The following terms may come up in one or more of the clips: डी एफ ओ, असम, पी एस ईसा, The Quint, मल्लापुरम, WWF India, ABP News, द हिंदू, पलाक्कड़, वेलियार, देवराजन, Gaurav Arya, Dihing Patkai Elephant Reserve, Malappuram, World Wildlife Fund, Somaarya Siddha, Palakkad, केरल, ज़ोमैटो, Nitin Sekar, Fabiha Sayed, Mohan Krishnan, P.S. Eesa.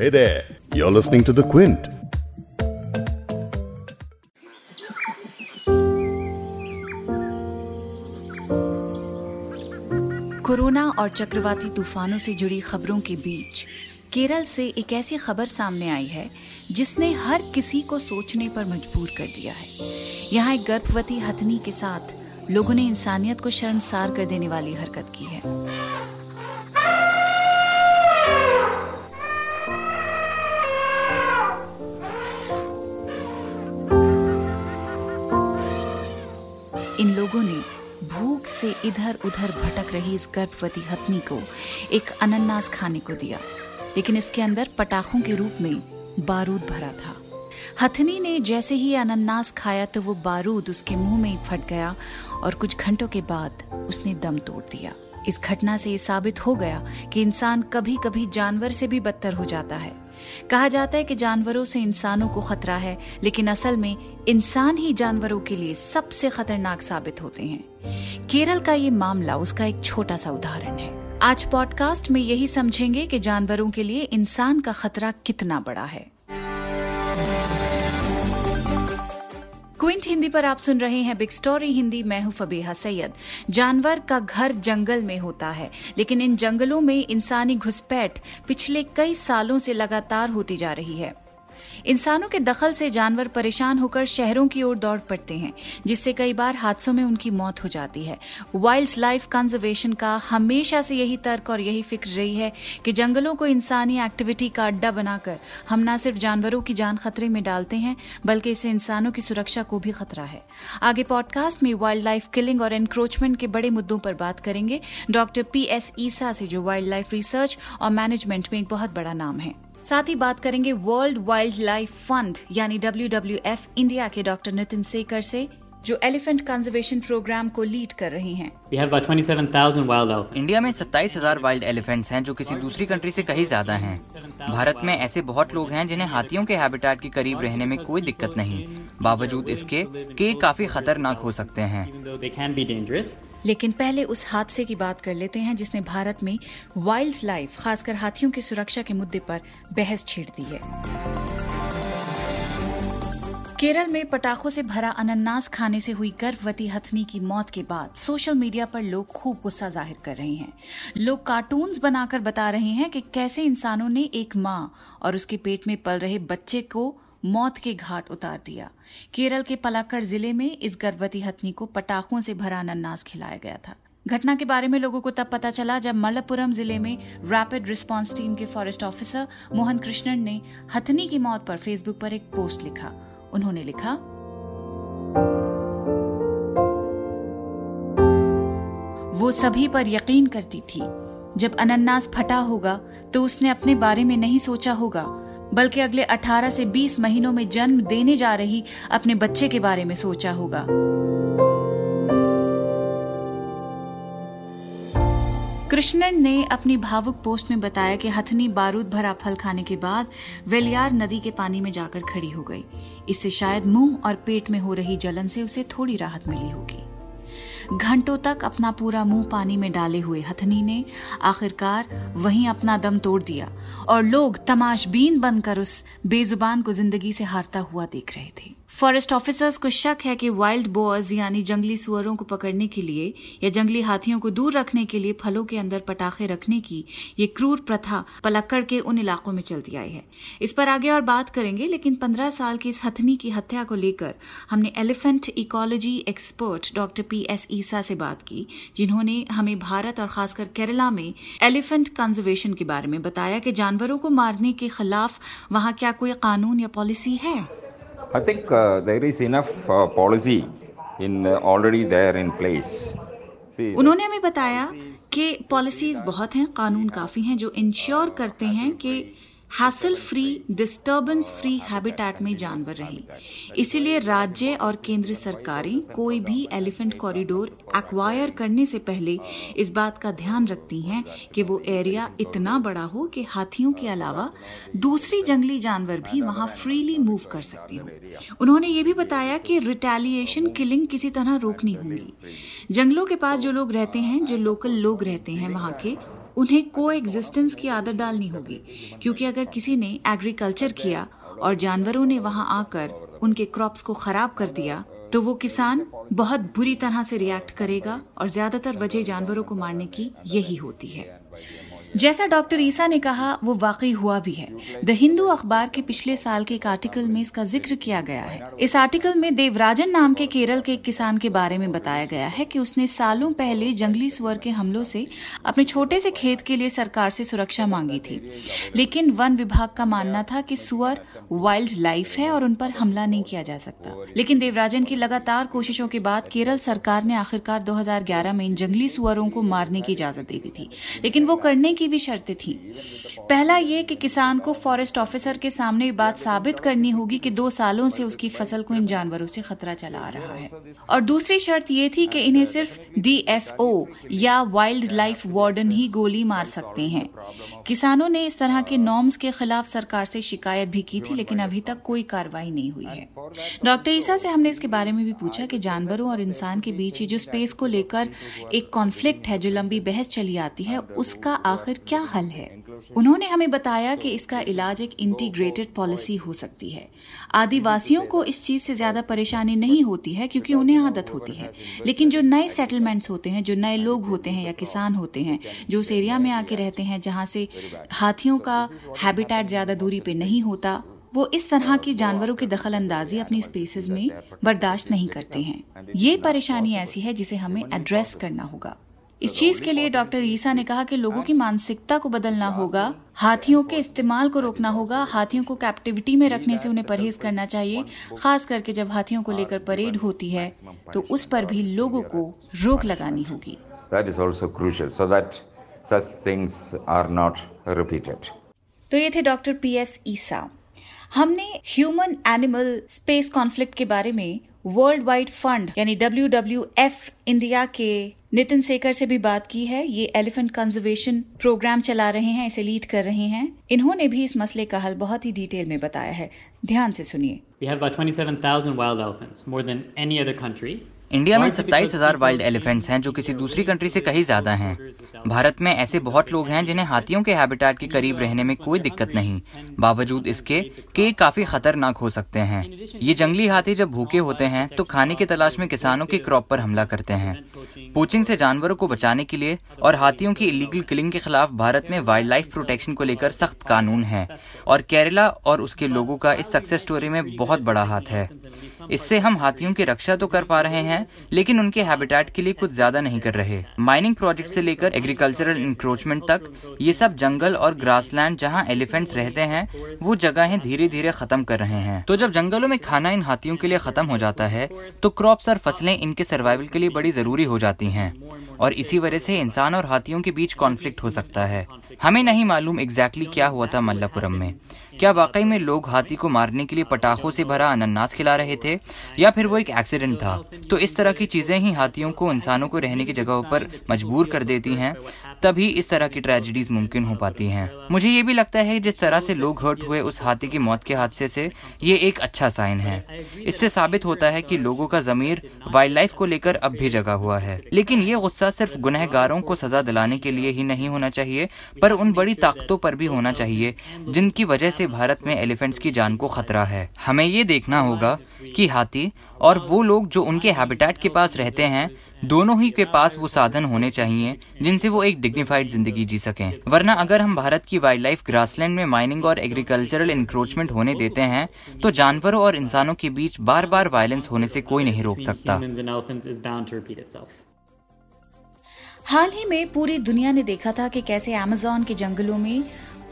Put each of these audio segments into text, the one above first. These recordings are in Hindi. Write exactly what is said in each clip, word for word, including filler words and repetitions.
Hey there, you're listening to The Quint. Corona और चक्रवाती तूफानों से जुड़ी खबरों के बीच केरल से एक ऐसी खबर सामने आई है जिसने हर किसी को सोचने पर मजबूर कर दिया है। यहाँ एक गर्भवती हथनी के साथ लोगों ने इंसानियत को शर्मसार कर देने वाली हरकत की है। इन लोगों ने भूख से इधर उधर भटक रही इस गर्भवती हथनी को एक अनन्नास खाने को दिया, लेकिन इसके अंदर पटाखों के रूप में बारूद भरा था। हथनी ने जैसे ही अनन्नास खाया तो वो बारूद उसके मुंह में फट गया और कुछ घंटों के बाद उसने दम तोड़ दिया। इस घटना से ये साबित हो गया कि इंसान कभी कभी जानवर से भी बदतर हो जाता है। कहा जाता है कि जानवरों से इंसानों को खतरा है, लेकिन असल में इंसान ही जानवरों के लिए सबसे खतरनाक साबित होते हैं। केरल का ये मामला उसका एक छोटा सा उदाहरण है। आज पॉडकास्ट में यही समझेंगे कि जानवरों के लिए इंसान का खतरा कितना बड़ा है। क्विंट हिंदी पर आप सुन रहे हैं बिग स्टोरी हिंदी। मैं हूं फबीहा सैयद। जानवर का घर जंगल में होता है, लेकिन इन जंगलों में इंसानी घुसपैठ पिछले कई सालों से लगातार होती जा रही है। इंसानों के दखल से जानवर परेशान होकर शहरों की ओर दौड़ पड़ते हैं, जिससे कई बार हादसों में उनकी मौत हो जाती है। वाइल्ड लाइफ कंजर्वेशन का हमेशा से यही तर्क और यही फिक्र रही है कि जंगलों को इंसानी एक्टिविटी का अड्डा बनाकर हम न सिर्फ जानवरों की जान खतरे में डालते हैं, बल्कि इससे इंसानों की सुरक्षा को भी खतरा है। आगे पॉडकास्ट में वाइल्ड लाइफ किलिंग और एनक्रोचमेंट के बड़े मुद्दों पर बात करेंगे डॉक्टर पी एस ईसा से, जो वाइल्ड लाइफ रिसर्च और मैनेजमेंट में एक बहुत बड़ा नाम है। साथ ही बात करेंगे वर्ल्ड वाइल्ड लाइफ फंड यानी डब्ल्यू डब्ल्यू एफ इंडिया के डॉक्टर नितिन सेकर से, जो एलिफेंट कंजर्वेशन प्रोग्राम को लीड कर रहे हैं। इंडिया में सत्ताईस हज़ार वाइल्ड एलिफेंट्स हैं, जो किसी दूसरी कंट्री से कहीं ज्यादा हैं। भारत में ऐसे बहुत लोग हैं जिन्हें हाथियों के हैबिटेट के करीब रहने में कोई दिक्कत नहीं, बावजूद इसके कि काफी खतरनाक हो सकते हैं। लेकिन पहले उस हादसे की बात कर लेते हैं जिसने भारत में वाइल्ड लाइफ, खासकर हाथियों की सुरक्षा के मुद्दे पर बहस छेड़ दी है। केरल में पटाखों से भरा अनन्नास खाने से हुई गर्भवती हथनी की मौत के बाद सोशल मीडिया पर लोग खूब गुस्सा जाहिर कर रहे हैं। लोग कार्टून्स बनाकर बता रहे हैं कि कैसे इंसानों ने एक मां और उसके पेट में पल रहे बच्चे को मौत के घाट उतार दिया। केरल के पलाक्कड़ जिले में इस गर्भवती हथनी को पटाखों से भरा अनन्नास खिलाया गया था। घटना के बारे में लोगों को तब पता चला जब मलप्पुरम जिले में रैपिड रिस्पॉन्स टीम के फॉरेस्ट ऑफिसर मोहन कृष्णन ने हथनी की मौत पर फेसबुक पर एक पोस्ट लिखा। उन्होंने लिखा, वो सभी पर यकीन करती थी। जब अनन्नास फटा होगा तो उसने अपने बारे में नहीं सोचा होगा, बल्कि अगले अठारह से बीस महीनों में जन्म देने जा रही अपने बच्चे के बारे में सोचा होगा। कृष्णन ने अपनी भावुक पोस्ट में बताया कि हथनी बारूद भरा फल खाने के बाद वेलियार नदी के पानी में जाकर खड़ी हो गई। इससे शायद मुंह और पेट में हो रही जलन से उसे थोड़ी राहत मिली होगी। घंटों तक अपना पूरा मुंह पानी में डाले हुए हथनी ने आखिरकार वहीं अपना दम तोड़ दिया और लोग तमाशबीन बनकर उस बेजुबान को जिंदगी से हारता हुआ देख रहे थे। फॉरेस्ट ऑफिसर्स को शक है कि वाइल्ड बोअर्स यानी जंगली सुअरों को पकड़ने के लिए या जंगली हाथियों को दूर रखने के लिए फलों के अंदर पटाखे रखने की ये क्रूर प्रथा पलक्कड़ के उन इलाकों में चलती आई है। इस पर आगे और बात करेंगे, लेकिन पंद्रह साल की इस हथनी की हत्या को लेकर हमने elephant ecology expert doctor पी एस ईसा से बात की, जिन्होंने हमें भारत और खासकर केरला में एलिफेंट कंजर्वेशन के बारे में बताया कि जानवरों को मारने के खिलाफ वहाँ क्या कोई कानून या पॉलिसी है। I think uh, there is enough uh, policy in uh, already there in place. उन्होंने हमें बताया कि पॉलिसीज बहुत हैं, कानून काफी हैं जो इंश्योर करते हैं कि हासिल फ्री, डिस्टर्बेंस फ्री हैबिटेट में जानवर रहे। इसीलिए राज्य और केंद्र सरकारें कोई भी एलिफेंट कॉरिडोर एक्वायर करने से पहले इस बात का ध्यान रखती हैं कि वो एरिया इतना बड़ा हो कि हाथियों के अलावा दूसरी जंगली जानवर भी वहां फ्रीली मूव कर सकते हो। उन्होंने ये भी बताया कि रिटेलिएशन किलिंग किसी तरह रोकनी होगी। जंगलों के पास जो लोग रहते हैं, जो लोकल लोग रहते हैं वहां के, उन्हें को एग्जिस्टेंस की आदत डालनी होगी, क्योंकि अगर किसी ने एग्रीकल्चर किया और जानवरों ने वहां आकर उनके क्रॉप्स को खराब कर दिया तो वो किसान बहुत बुरी तरह से रिएक्ट करेगा और ज्यादातर वजह जानवरों को मारने की यही होती है। जैसा डॉक्टर ईसा ने कहा वो वाकई हुआ भी है। द हिंदू अखबार के पिछले साल के एक आर्टिकल में इसका जिक्र किया गया है। इस आर्टिकल में देवराजन नाम के केरल के एक किसान के बारे में बताया गया है कि उसने सालों पहले जंगली सुअर के हमलों से अपने छोटे से खेत के लिए सरकार से सुरक्षा मांगी थी, लेकिन वन विभाग का मानना था कि सुअर वाइल्ड लाइफ है और उन पर हमला नहीं किया जा सकता। लेकिन देवराजन की लगातार कोशिशों के बाद केरल सरकार ने आखिरकार दो हजार ग्यारह में इन जंगली सुअरों को मारने की इजाजत दे दी थी, लेकिन वो करने की भी शर्तें थी। पहला ये कि किसान को फॉरेस्ट ऑफिसर के सामने बात साबित करनी होगी कि दो सालों से उसकी फसल को इन जानवरों से खतरा चला आ रहा है, और दूसरी शर्त ये थी कि इन्हें सिर्फ डी एफ ओ या वाइल्ड लाइफ वार्डन ही गोली मार सकते हैं। किसानों ने इस तरह के नॉर्म्स के खिलाफ सरकार से शिकायत भी की थी, लेकिन अभी तक कोई कार्रवाई नहीं हुई है। डॉक्टर ईसा से हमने इसके बारे में भी पूछा कि जानवरों और इंसान के बीच जो स्पेस को लेकर एक कॉन्फ्लिक्ट है, जो लंबी बहस चली आती है, उसका आखिर क्या हल है। उन्होंने हमें बताया कि इसका इलाज एक इंटीग्रेटेड पॉलिसी हो सकती है। आदिवासियों को इस चीज से ज्यादा परेशानी नहीं होती है क्योंकि उन्हें आदत होती है, लेकिन जो नए सेटलमेंट्स होते हैं, जो नए लोग होते हैं या किसान होते हैं जो उस एरिया में आके रहते हैं जहाँ से हाथियों का हैबिटेट ज्यादा दूरी पे नहीं होता, वो इस तरह की जानवरों की दखल अंदाजी अपनी स्पेसेस में बर्दाश्त नहीं करते हैं। ये परेशानी ऐसी है जिसे हमें एड्रेस करना होगा। इस चीज के लिए डॉक्टर ईसा ने कहा कि लोगों की मानसिकता को बदलना होगा, हाथियों के इस्तेमाल को रोकना होगा, हाथियों को कैप्टिविटी में रखने से उन्हें परहेज करना चाहिए, खास करके जब हाथियों को लेकर परेड होती है तो उस पर भी लोगों को रोक लगानी होगी। That is also crucial, so that such things are not repeated. तो ये थे डॉक्टर पी एस ईसा। हमने ह्यूमन एनिमल स्पेस कॉन्फ्लिक्ट के बारे में वर्ल्ड वाइड फंड यानी डब्ल्यू डब्ल्यू एफ इंडिया के नितिन सेकर से भी बात की है। ये एलिफेंट कंजर्वेशन प्रोग्राम चला रहे हैं, इसे लीड कर रहे हैं। इन्होंने भी इस मसले का हल बहुत ही डिटेल में बताया है, ध्यान से सुनिए। We have about twenty-seven thousand wild elephants, more than any other country. India में सत्ताईस हज़ार वाइल्ड एलिफेंट्स हैं जो किसी दूसरी कंट्री से कहीं ज्यादा हैं। भारत में ऐसे बहुत लोग हैं जिन्हें हाथियों के हैबिटेट के करीब रहने में कोई दिक्कत नहीं, बावजूद इसके कि काफी खतरनाक हो सकते हैं। ये जंगली हाथी जब भूखे होते हैं तो खाने की तलाश में किसानों के क्रॉप पर हमला करते हैं। पोचिंग से जानवरों को बचाने के लिए और हाथियों की इलीगल किलिंग के खिलाफ भारत में वाइल्ड लाइफ प्रोटेक्शन को लेकर सख्त कानून है, और केरला और उसके लोगों का इस सक्सेस स्टोरी में बहुत बड़ा हाथ है। इससे हम हाथियों की रक्षा तो कर पा रहे हैं, लेकिन उनके हैबिटेट के लिए कुछ ज्यादा नहीं कर रहे। माइनिंग प्रोजेक्ट से लेकर एग्रीकल्चरल इंक्रोचमेंट तक, ये सब जंगल और ग्रासलैंड जहां एलिफेंट्स रहते हैं वो जगहें धीरे धीरे खत्म कर रहे हैं। तो जब जंगलों में खाना इन हाथियों के लिए खत्म हो जाता है तो क्रॉप्स और फसलें इनके सर्वाइवल के लिए बड़ी जरूरी हो जाती हैं, और इसी वजह से इंसान और हाथियों के बीच कॉन्फ्लिक्ट हो सकता है। हमें नहीं मालूम एग्जैक्टली क्या हुआ था मल्लापुरम में। क्या वाकई में लोग हाथी को मारने के लिए पटाखों से भरा अनन्नास खिला रहे थे या फिर वो एक एक्सीडेंट था? तो इस तरह की चीजें ही हाथियों को इंसानों को रहने की जगहों पर मजबूर कर देती हैं, तभी इस तरह की ट्रेजेडीज मुमकिन हो पाती हैं। मुझे ये भी लगता है जिस तरह से लोग हर्ट हुए उस हाथी की मौत के हादसे से, ये एक अच्छा साइन है। इससे साबित होता है कि लोगों का ज़मीर वाइल्ड लाइफ को लेकर अब भी जगा हुआ है। लेकिन ये गुस्सा सिर्फ गुनहगारों को सजा दिलाने के लिए ही नहीं होना चाहिए, पर उन बड़ी ताकतों पर भी होना चाहिए जिनकी वजह से भारत में एलिफेंट्स की जान को खतरा है। हमें ये देखना होगा कि हाथी और वो लोग जो उनके हैबिटेट के पास रहते हैं, दोनों ही के पास वो साधन होने चाहिए जिनसे वो एक डिग्निफाइड जिंदगी जी सकें। वरना अगर हम भारत की वाइल्ड लाइफ ग्रासलैंड में माइनिंग और एग्रीकल्चरल इंक्रोचमेंट होने देते हैं तो जानवरों और इंसानों के बीच बार बार वायलेंस होने से कोई नहीं रोक सकता। हाल ही में पूरी दुनिया ने देखा था कि कैसे अमेज़न के जंगलों में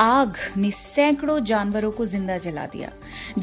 आग ने सैकड़ों जानवरों को जिंदा जला दिया।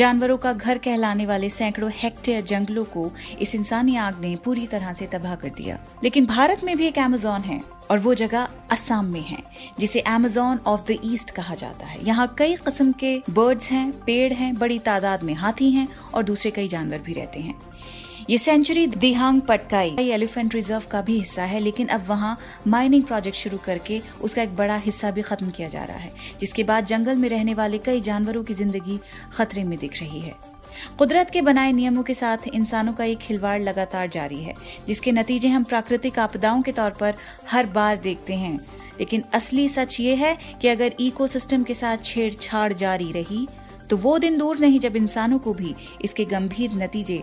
जानवरों का घर कहलाने वाले सैकड़ों हेक्टेयर जंगलों को इस इंसानी आग ने पूरी तरह से तबाह कर दिया। लेकिन भारत में भी एक अमेज़न है और वो जगह असम में है जिसे अमेज़न ऑफ द ईस्ट कहा जाता है। यहाँ कई किस्म के बर्ड्स हैं, पेड़ हैं, बड़ी तादाद में हाथी हैं और दूसरे कई जानवर भी रहते हैं। ये sanctuary Dehing Patkai elephant reserve का भी हिस्सा है, लेकिन अब वहाँ माइनिंग प्रोजेक्ट शुरू करके उसका एक बड़ा हिस्सा भी खत्म किया जा रहा है, जिसके बाद जंगल में रहने वाले कई जानवरों की जिंदगी खतरे में दिख रही है। कुदरत के बनाए नियमों के साथ इंसानों का ये खिलवाड़ लगातार जारी है, जिसके नतीजे हम प्राकृतिक आपदाओं के तौर पर हर बार देखते हैं। लेकिन असली सच ये है कि अगर इकोसिस्टम के साथ छेड़छाड़ जारी रही तो वो दिन दूर नहीं जब इंसानों को भी इसके गंभीर नतीजे